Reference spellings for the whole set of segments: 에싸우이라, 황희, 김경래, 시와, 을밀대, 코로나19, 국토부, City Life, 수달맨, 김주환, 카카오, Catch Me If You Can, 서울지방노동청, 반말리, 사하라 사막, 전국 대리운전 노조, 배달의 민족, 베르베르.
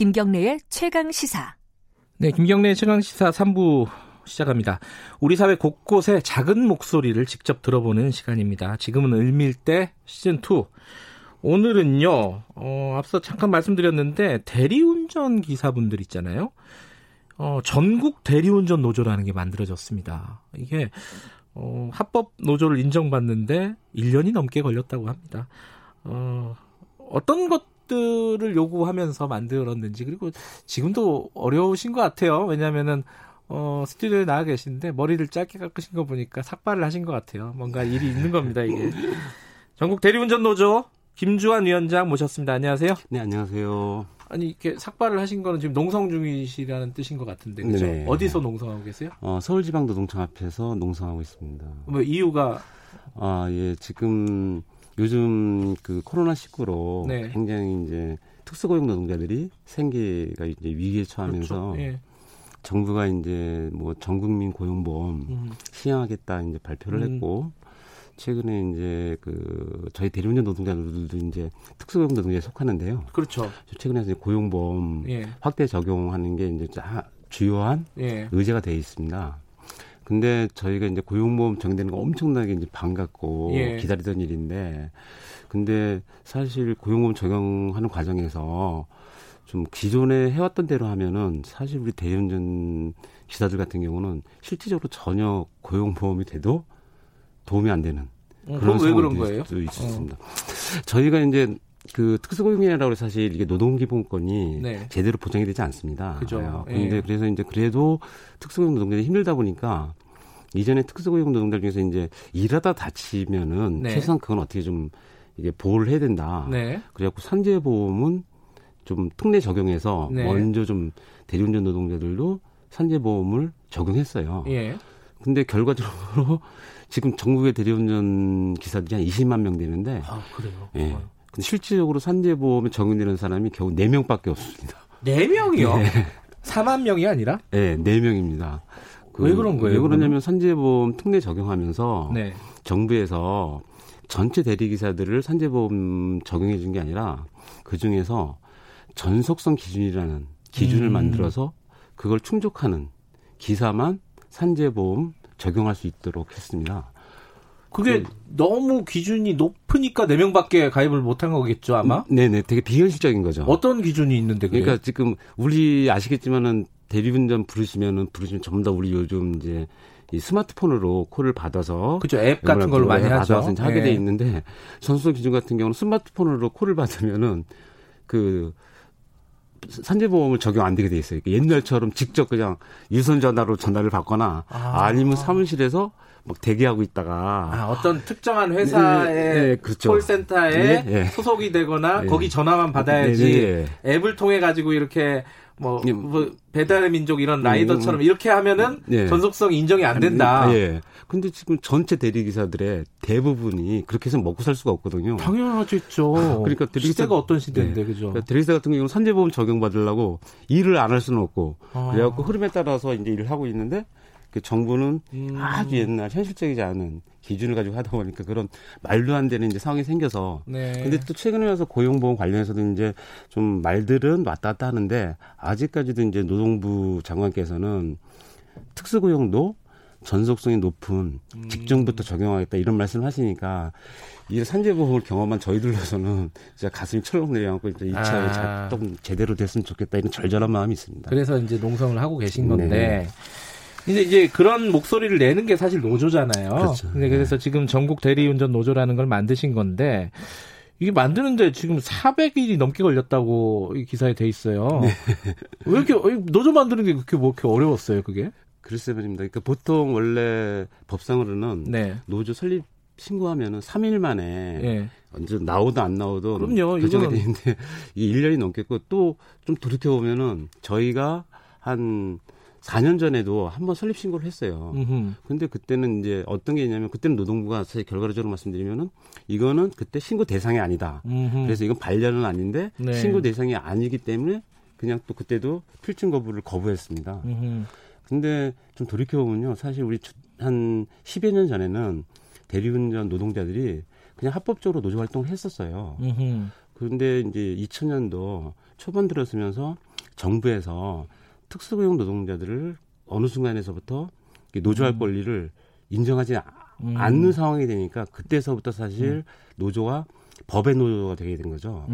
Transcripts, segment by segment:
김경래의 최강시사. 네, 김경래의 최강시사 3부 시작합니다. 우리 사회 곳곳의 작은 목소리를 직접 들어보는 시간입니다. 지금은 을밀대 시즌2. 오늘은요, 앞서 잠깐 말씀드렸는데 대리운전 기사분들 있잖아요. 전국 대리운전 노조라는 게 만들어졌습니다. 이게 합법 노조를 인정받는데 1년이 넘게 걸렸다고 합니다. 어떤 것들을 요구하면서 만들었는지, 그리고 지금도 어려우신 것 같아요. 왜냐하면은 스튜디오에 나와 계시는데 머리를 짧게 깎으신 거 보니까 삭발을 하신 것 같아요. 뭔가 일이 있는 겁니다, 이게. 전국 대리운전 노조 김주환 위원장 모셨습니다. 안녕하세요. 네, 안녕하세요. 아니, 이렇게 삭발을 하신 거는 지금 농성 중이시라는 뜻인 것 같은데, 그죠? 네. 어디서 농성하고 계세요? 서울지방노동청 앞에서 농성하고 있습니다. 뭐 이유가? 지금 요즘 그 코로나19로 네. 굉장히 이제 특수고용 노동자들이 생계가 이제 위기에 처하면서 그렇죠. 네. 정부가 이제 뭐 전국민 고용보험 시행하겠다 이제 발표를 했고, 최근에 이제 그 저희 대리운전 노동자들도 이제 특수고용 노동자에 속하는데요. 그렇죠. 최근에 이제 고용보험 예. 확대 적용하는 게 이제 주요한 예. 의제가 되어 있습니다. 근데 저희가 이제 고용보험 적용되는 거 엄청나게 이제 반갑고 예. 기다리던 일인데, 근데 사실 고용보험 적용하는 과정에서 좀 기존에 해왔던 대로 하면은 사실 우리 대리운전 기사들 같은 경우는 실질적으로 전혀 고용보험이 돼도 도움이 안 되는 그런 상황도 있었습니다. 저희가 이제 그 특수고용이라고 사실 이게 노동기본권이 네. 제대로 보장이 되지 않습니다. 그죠. 그런데 예. 그래서 이제 그래도 특수고용 노동자들이 힘들다 보니까 이전에 특수고용 노동자들 중에서 이제 일하다 다치면은 네. 최소한 그건 어떻게 좀 이게 보호를 해야 된다. 네. 그래갖고 산재보험은 좀 특례 적용해서 네. 먼저 좀 대리운전 노동자들도 산재보험을 적용했어요. 예. 근데 결과적으로 지금 전국의 대리운전 기사들이 한 20만 명 되는데. 아, 그래요? 예. 근데 실질적으로 산재보험에 적용되는 사람이 겨우 4명밖에 없습니다. 4명이요? 네. 4만 명이 아니라? 네, 4명입니다. 왜 그런 거예요? 왜 그러냐면 산재보험 특례 적용하면서 네. 정부에서 전체 대리기사들을 산재보험 적용해 준 게 아니라 그중에서 전속성 기준이라는 기준을 만들어서 그걸 충족하는 기사만 산재보험 적용할 수 있도록 했습니다. 그게 너무 기준이 높으니까 4명밖에 가입을 못한 거겠죠, 아마? 네네, 되게 비현실적인 거죠. 어떤 기준이 있는데 그게? 그러니까 지금 우리 아시겠지만은 대리운전 부르시면 전부 다 우리 요즘 이제 이 스마트폰으로 콜을 받아서 그죠, 앱 같은 걸로 많이 하죠. 이제 하게 돼 있는데 전수성 기준 같은 경우는 스마트폰으로 콜을 받으면은 그 산재보험을 적용 안 되게 돼 있어요. 옛날처럼 직접 그냥 유선전화로 전화를 받거나 아니면 사무실에서 막 대기하고 있다가 어떤 특정한 회사의 네, 그렇죠. 콜센터에 네, 네. 소속이 되거나 네. 거기 전화만 받아야지 네, 네. 앱을 통해 가지고 이렇게 뭐 배달의 민족 이런 라이더처럼 이렇게 하면은 네. 전속성이 인정이 안 된다. 예. 근데 지금 전체 대리기사들의 대부분이 그렇게 해서 먹고 살 수가 없거든요. 당연하겠죠. 그러니까 시대가 어떤 시대인데, 네. 그죠? 그러니까 대리기사 같은 경우는 산재보험 적용받으려고 일을 안 할 수는 없고, 그래갖고 흐름에 따라서 이제 일을 하고 있는데, 그 정부는 아주 옛날 현실적이지 않은 기준을 가지고 하다 보니까 그런 말도 안 되는 이제 상황이 생겨서. 네. 근데 또 최근에 와서 고용보험 관련해서도 이제 좀 말들은 왔다 갔다 하는데 아직까지도 이제 노동부 장관께서는 특수고용도 전속성이 높은 직종부터 적용하겠다 이런 말씀을 하시니까 이 산재보험을 경험한 저희들로서는 진짜 가슴이 철렁 내려앉고 이제 2차에 좀 제대로 됐으면 좋겠다 이런 절절한 마음이 있습니다. 그래서 이제 농성을 하고 계신 건데. 네. 이제 그런 목소리를 내는 게 사실 노조잖아요. 그렇죠. 근데 그래서 지금 전국 대리운전 노조라는 걸 만드신 건데 이게 만드는데 지금 400일이 넘게 걸렸다고 이 기사에 돼 있어요. 네. 왜 이렇게 노조 만드는 게 그렇게 뭐 이렇게 어려웠어요, 그게? 글쎄 말입니다. 그러니까 보통 원래 법상으로는 네. 노조 설립 신고하면은 3일 만에 네. 완전 나오도 안 나오도 결정이 되는데 이게 1년이 넘겠고 또 좀 돌이켜 보면은 저희가 한 4년 전에도 한번 설립 신고를 했어요. 근데 그때는 이제 어떤 게 있냐면 그때는 노동부가 사실 결과적으로 말씀드리면은 이거는 그때 신고 대상이 아니다. 그래서 이건 반려는 아닌데 네. 신고 대상이 아니기 때문에 그냥 또 그때도 필증 거부를 거부했습니다. 근데 좀 돌이켜보면요. 사실 우리 한 10여 년 전에는 대리운전 노동자들이 그냥 합법적으로 노조 활동을 했었어요. 그런데 이제 2000년도 초반 들어서면서 정부에서 특수고용 노동자들을 어느 순간에서부터 노조할 권리를 인정하지 않는 상황이 되니까 그때서부터 사실 노조와 법의 노조가 되게 된 거죠.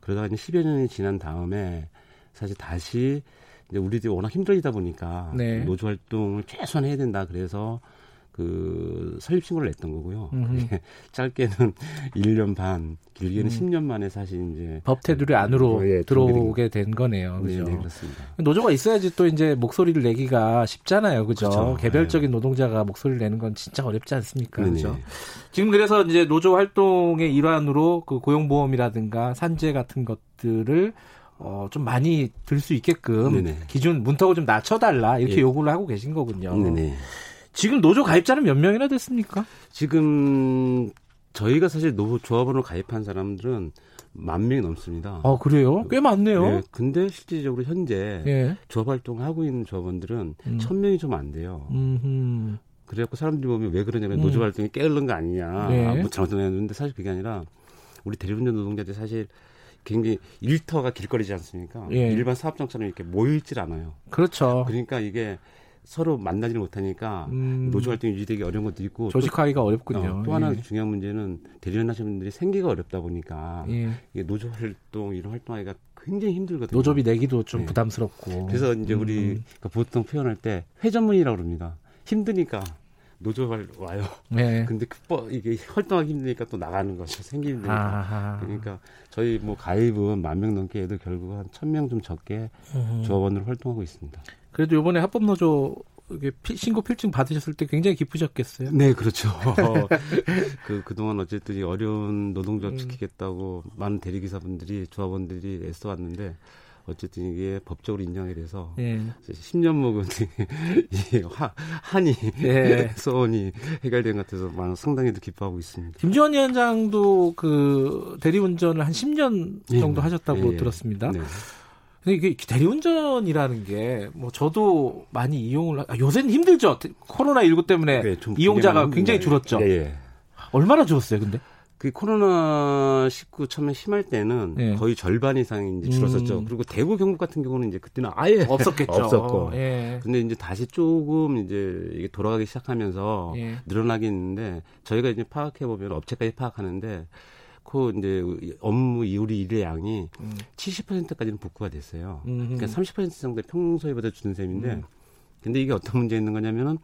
그러다가 이제 10여 년이 지난 다음에 사실 다시 이제 우리들이 워낙 힘들어지다 보니까 네. 노조 활동을 최소한 해야 된다. 그래서 그 설립 신고를 냈던 거고요. 짧게는 1년 반, 길게는 10년 만에 사실 이제 법 테두리 안으로 들어오게 된 거네요. 그죠? 네, 그렇습니다. 노조가 있어야지 또 이제 목소리를 내기가 쉽잖아요. 그죠? 그렇죠. 개별적인 노동자가 목소리를 내는 건 진짜 어렵지 않습니까? 네네. 그죠? 지금 그래서 이제 노조 활동의 일환으로 그 고용보험이라든가 산재 같은 것들을 좀 많이 들 수 있게끔 네네. 기준 문턱을 좀 낮춰달라 이렇게 예. 요구를 하고 계신 거군요. 네네. 지금 노조 가입자는 몇 명이나 됐습니까? 지금 저희가 사실 노조합원으로 가입한 사람들은 10,000명이 넘습니다. 아, 그래요? 꽤 많네요. 네, 근데 실질적으로 현재 예. 조합 활동을 하고 있는 조합원들은 1,000명이 좀 안 돼요. 그래갖고 사람들이 보면 왜 그러냐면 노조 활동이 게으른 거 아니냐. 네. 아무 잘못했는데 사실 그게 아니라 우리 대리운전 노동자들이 사실 굉장히 일터가 길거리지 않습니까? 예. 일반 사업장처럼 이렇게 모여있질 않아요. 그렇죠. 그러니까 이게 서로 만나지를 못하니까 노조 활동이 유지되기 어려운 것도 있고 조직화기가 어렵군요. 또 하나 예. 중요한 문제는 대리운전 하시는 분들이 생계가 어렵다 보니까 예. 이게 노조 활동 이런 활동하기가 굉장히 힘들거든요. 노조비 내기도 좀 네. 부담스럽고. 그래서 이제 우리 보통 표현할 때 회전문이라고 합니다. 힘드니까 노조 와요. 네. 근데 이게 활동하기 힘드니까 또 나가는 거죠. 생기 힘드니까. 아하. 그러니까 저희 뭐 가입은 10,000명 넘게 해도 결국 한 1,000명 좀 적게 조합원으로 활동하고 있습니다. 그래도 이번에 합법노조 신고 필증 받으셨을 때 굉장히 기쁘셨겠어요? 네, 그렇죠. 그동안 어쨌든 어려운 노동조합 지키겠다고 많은 대리기사분들이 조합원들이 애써왔는데 어쨌든 이게 법적으로 인정이 돼서 예. 10년 먹은 이 한이 예. 소원이 해결된 것 같아서 상당히도 기뻐하고 있습니다. 김주환 위원장도 그 대리운전을 한 10년 정도 예. 하셨다고 예. 들었습니다. 네. 근데 이게 대리운전이라는 게 뭐 저도 많이 이용을 요새는 힘들죠. 코로나19 때문에 네, 이용자가 굉장히 줄었죠. 예, 예. 얼마나 줄었어요, 근데? 그 코로나19 처음에 심할 때는 예. 거의 절반 이상이 이제 줄었었죠. 그리고 대구 경북 같은 경우는 이제 그때는 아예 없었겠죠. 없었고. 예. 근데 이제 다시 조금 이제 이게 돌아가기 시작하면서 예. 늘어나긴 했는데 저희가 이제 파악해 보면 업체까지 파악하는데 그 이제 업무 우리 일의 양이 70%까지는 복구가 됐어요. 그러니까 30% 정도 평소에보다 주는 셈인데 근데 이게 어떤 문제 있는 거냐면은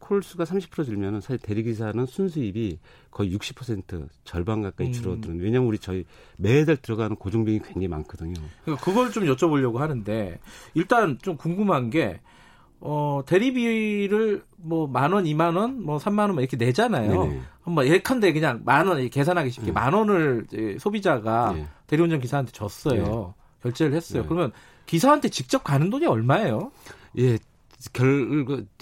콜수가 30% 줄면은 사실 대리기사는 순수입이 거의 60% 절반 가까이 줄어드는. 왜냐하면 저희 매달 들어가는 고정비용이 굉장히 많거든요. 그걸 좀 여쭤보려고 하는데 일단 좀 궁금한 게 대리비를 뭐 10,000원, 20,000원, 뭐 30,000원 이렇게 내잖아요. 네네. 한번 예컨대 그냥 10,000원 계산하기 쉽게 10,000원을 소비자가 네. 대리운전 기사한테 줬어요. 네. 결제를 했어요. 네. 그러면 기사한테 직접 가는 돈이 얼마예요? 예.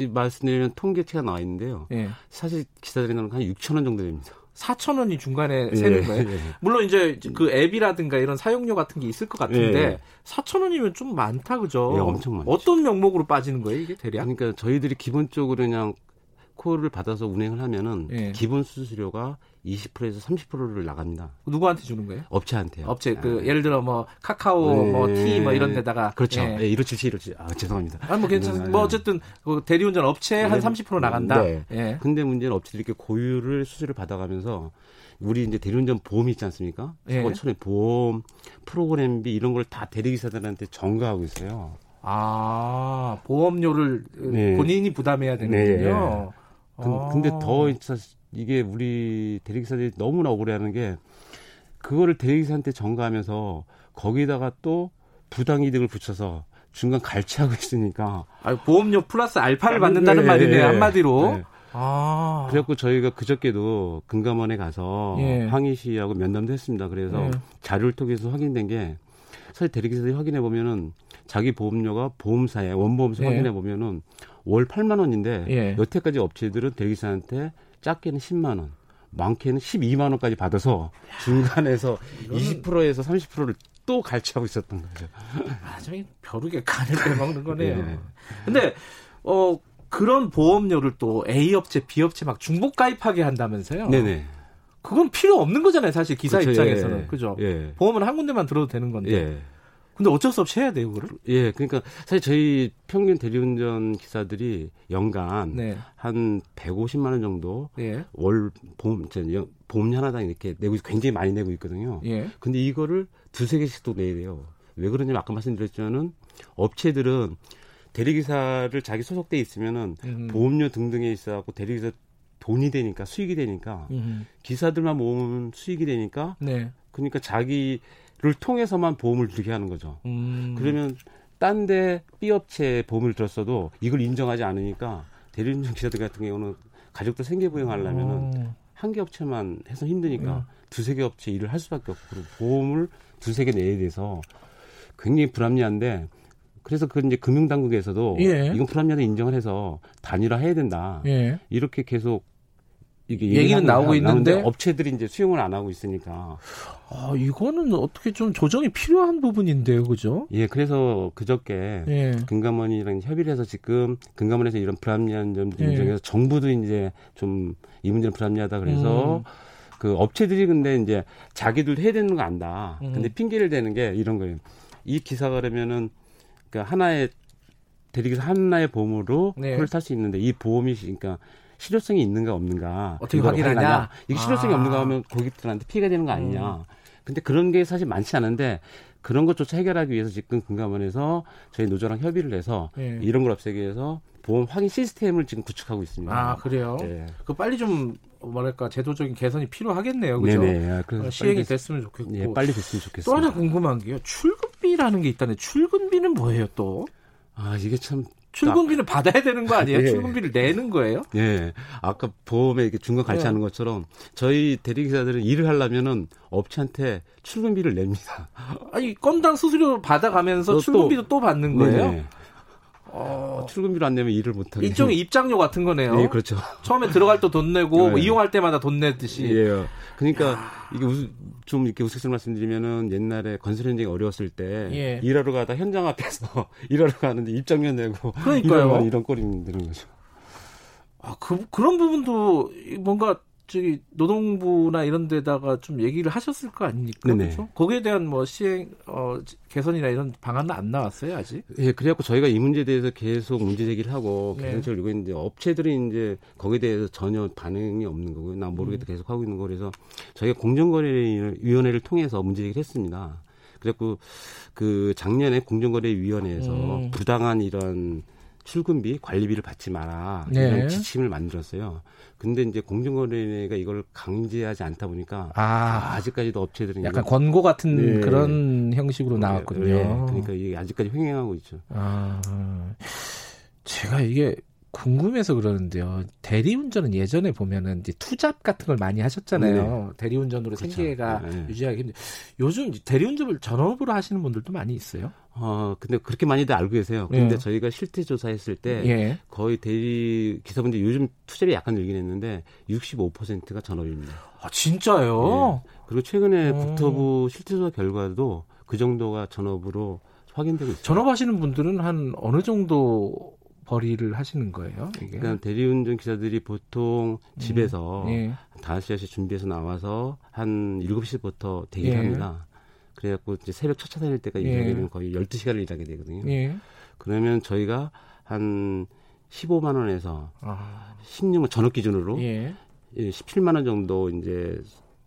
말씀드리면 통계치가 나와 있는데요. 예. 사실 기사들이는 한 6,000원 정도 됩니다. 4,000원이 중간에 새는 예. 거예요. 예. 물론 이제 그 앱이라든가 이런 사용료 같은 게 있을 것 같은데 예. 4,000원이면 좀 많다, 그죠? 예, 엄청 많죠. 어떤 명목으로 빠지는 거예요, 이게 대략? 그러니까 저희들이 기본적으로 그냥 콜을 받아서 운행을 하면은 예. 기본 수수료가 20%에서 30%를 나갑니다. 누구한테 주는 거예요? 업체한테요. 업체 예를 들어 뭐 카카오, 네. 뭐 티, 뭐 이런 데다가 그렇죠. 예. 예, 이렇지. 아 죄송합니다. 뭐 괜찮. 뭐 어쨌든 그 대리운전 업체에 한 30% 나간다. 네. 예. 근데 문제는 업체들이 이렇게 고유를 수수료를 받아가면서 우리 이제 대리운전 보험이 있지 않습니까? 예. 처음에 보험, 프로그램비 이런 걸 다 대리기사들한테 전가하고 있어요. 아 보험료를 네. 본인이 부담해야 되는군요. 네. 근데 더 이게 우리 대리기사들이 너무나 억울해하는 게 그거를 대리기사한테 전가하면서 거기다가 또 부당이득을 붙여서 중간 갈취하고 있으니까 보험료 플러스 알파를 받는다는 예, 말이네요. 예, 한마디로. 예. 아. 그래갖고 저희가 그저께도 금감원에 가서 예. 황희 씨하고 면담도 했습니다. 그래서 예. 자료를 통해서 확인된 게 사실 대리기사들이 확인해 보면은 자기 보험료가 보험사에 원보험사 예. 확인해 보면은 월 80,000원인데 예. 여태까지 업체들은 대리기사한테 작게는 100,000원, 많게는 120,000원까지 받아서 중간에서 20%에서 30%를 또 갈취하고 있었던 거죠. 나중에 벼룩에 간을 빼먹는 거네요. 네. 근데 그런 보험료를 또 A 업체, B 업체 막 중복 가입하게 한다면서요? 네네. 그건 필요 없는 거잖아요, 사실 기사 그렇죠, 입장에서는, 예. 그죠? 예. 보험은 한 군데만 들어도 되는 건데. 예. 근데 어쩔 수 없이 해야 돼요, 그걸? 예, 그러니까 사실 저희 평균 대리운전 기사들이 연간 네. 한 150만 원 정도 네. 월 보험료 하나당 이렇게 내고 굉장히 많이 내고 있거든요. 예. 근데 이거를 두세 개씩 또 내야 돼요. 왜 그러냐면 아까 말씀드렸지만은 업체들은 대리기사를 자기 소속돼 있으면은 보험료 등등에 있어갖고 대리기사 돈이 되니까 수익이 되니까 기사들만 모으면 수익이 되니까 네. 그러니까 자기 를 통해서만 보험을 들게 하는 거죠. 그러면 딴 데 B 업체에 보험을 들었어도 이걸 인정하지 않으니까 대리운전 기사들 같은 경우는 가족들 생계부양하려면 한 개 업체만 해서 힘드니까 두세 개 업체 일을 할 수밖에 없고 보험을 두세 개 내야 돼서 굉장히 불합리한데 그래서 그 이제 금융당국에서도 예. 이건 불합리하다 인정을 해서 단일화해야 된다. 예. 이렇게 계속 이게 얘기는 나오고 있는데 업체들이 이제 수용을 안 하고 있으니까 아 이거는 어떻게 좀 조정이 필요한 부분인데요, 그죠? 예, 그래서 그저께 예. 금감원이랑 협의를 해서 지금 금감원에서 이런 불합리한 점도 인정해서 예. 정부도 이제 좀 이 문제는 불합리하다 그래서 그 업체들이 근데 이제 자기들 해야 되는 거 안다. 근데 핑계를 대는 게 이런 거예요. 이 기사가 그러면은 그러니까 하나의 대리기사 하나의 보험으로 네. 그걸 탈 수 있는데 이 보험이 그러니까 실효성이 있는가 없는가 어떻게 확인하냐 이게 실효성이 없는가 하면 고객들한테 피해가 되는 거 아니냐 근데 그런 게 사실 많지 않은데 그런 것조차 해결하기 위해서 지금 금감원에서 저희 노조랑 협의를 해서 예. 이런 걸 없애기 위해서 보험 확인 시스템을 지금 구축하고 있습니다. 아 그래요? 예. 그 빨리 좀 뭐랄까 제도적인 개선이 필요하겠네요. 그죠? 네네. 그래서 시행이 됐으면 좋겠고 예, 빨리 됐으면 좋겠습니다. 또 하나 궁금한 게요. 출근비라는 게 있다네. 출근비는 뭐예요 또? 아 이게 참 출근비는 받아야 되는 거 아니에요? 예. 출근비를 내는 거예요? 예. 아까 보험에 이렇게 중간 갈치하는 예. 것처럼 저희 대리기사들은 일을 하려면은 업체한테 출근비를 냅니다. 아니 건당 수수료 받아가면서 출근비도 또 받는 거예요? 네. 출근비를 안 내면 일을 못 하게. 일종의 입장료 같은 거네요. 예, 그렇죠. 처음에 들어갈 때 돈 내고 예. 뭐 이용할 때마다 돈 내듯이. 예. 그러니까 야. 이게 좀 이렇게 우스갯소리 말씀드리면은 옛날에 건설 현장이 어려웠을 때 예. 일하러 가다 현장 앞에서 일하러 가는데 입장료 내고 그러니까요. 이런 꼴이 되는 거죠. 아, 그런 부분도 뭔가 저기 노동부나 이런 데다가 좀 얘기를 하셨을 거 아닙니까? 네네. 그렇죠? 거기에 대한 뭐 시행 개선이나 이런 방안은 안 나왔어요 아직? 예, 그래갖고 저희가 이 문제에 대해서 계속 문제 제기를 하고 개선책을 요구했는데 네. 업체들이 이제 거기에 대해서 전혀 반응이 없는 거고요. 나 모르겠다 계속 하고 있는 거 그래서 저희가 공정거래위원회를 통해서 문제 제기를 했습니다. 그래갖고 그 작년에 공정거래위원회에서 부당한 이런 출근비, 관리비를 받지 마라. 네. 이런 지침을 만들었어요. 근데 이제 공정거래위원회가 이걸 강제하지 않다 보니까 아직까지도 업체들은 약간 권고 같은 네. 그런 형식으로 나왔거든요. 네. 그러니까 이게 아직까지 횡행하고 있죠. 제가 이게 궁금해서 그러는데요. 대리운전은 예전에 보면은 이제 투잡 같은 걸 많이 하셨잖아요. 네. 대리운전으로 그렇죠. 생계가 네. 유지하기 힘들. 요즘 대리운전을 전업으로 하시는 분들도 많이 있어요. 근데 그렇게 많이들 알고 계세요. 근데 예. 저희가 실태 조사했을 때 예. 거의 대리 기사분들 요즘 투잡이 약간 늘긴 했는데 65%가 전업입니다. 아 진짜요? 예. 그리고 최근에 국토부 실태 조사 결과도 그 정도가 전업으로 확인되고 있어요. 전업하시는 분들은 한 어느 정도 벌이를 하시는 거예요? 이게? 그러니까 대리운전 기사들이 보통 집에서 5시에서 준비해서 나와서 한 7시부터 대기를 합니다. 그래갖고 이제 새벽 첫차 다닐 때가 일하게 되면 거의 12시간을 일하게 되거든요. 그러면 저희가 한 15만 원에서 16만 전업 기준으로 17만 원 정도 이제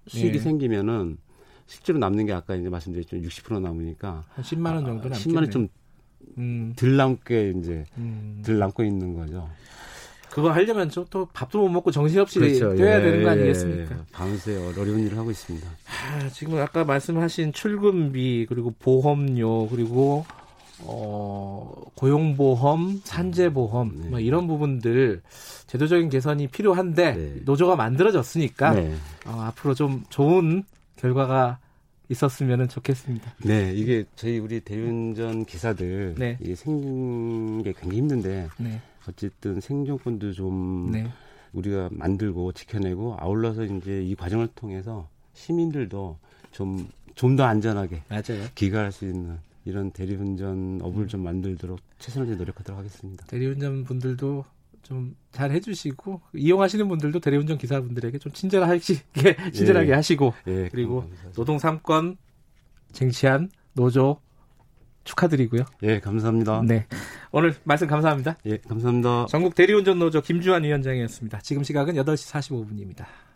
수익이 생기면은 실제로 남는 게 아까 이제 말씀드렸죠. 60% 남으니까 한 10만 원 정도 남겠네요. 10만 원 좀 덜 남게 이제 덜 남고 있는 거죠. 그거 하려면 또 밥도 못 먹고 정신없이 그렇죠. 뛰어야 되는 거 아니겠습니까? 밤새 어려운 일을 하고 있습니다. 지금 아까 말씀하신 출근비 그리고 보험료 그리고 고용보험, 산재보험 네. 뭐 이런 부분들 제도적인 개선이 필요한데 네. 노조가 만들어졌으니까 네. 앞으로 좀 좋은 결과가 있었으면 좋겠습니다. 네, 이게 저희 우리 대리운전 기사들 네. 이게 생긴 게 굉장히 힘든데 네. 어쨌든 생존권도 좀 네. 우리가 만들고 지켜내고 아울러서 이제 이 과정을 통해서 시민들도 좀 더 안전하게 맞아요. 기가할 수 있는 이런 대리운전 업을 좀 만들도록 최선을 다해 노력하도록 하겠습니다. 대리운전 분들도 좀 잘 해주시고 이용하시는 분들도 대리운전 기사분들에게 좀 친절하게 하시고 그리고 노동 3권 쟁취한 노조 축하드리고요. 예, 감사합니다. 네, 오늘 말씀 감사합니다. 예, 감사합니다. 전국 대리운전 노조 김주환 위원장이었습니다. 지금 시각은 8시 45분입니다.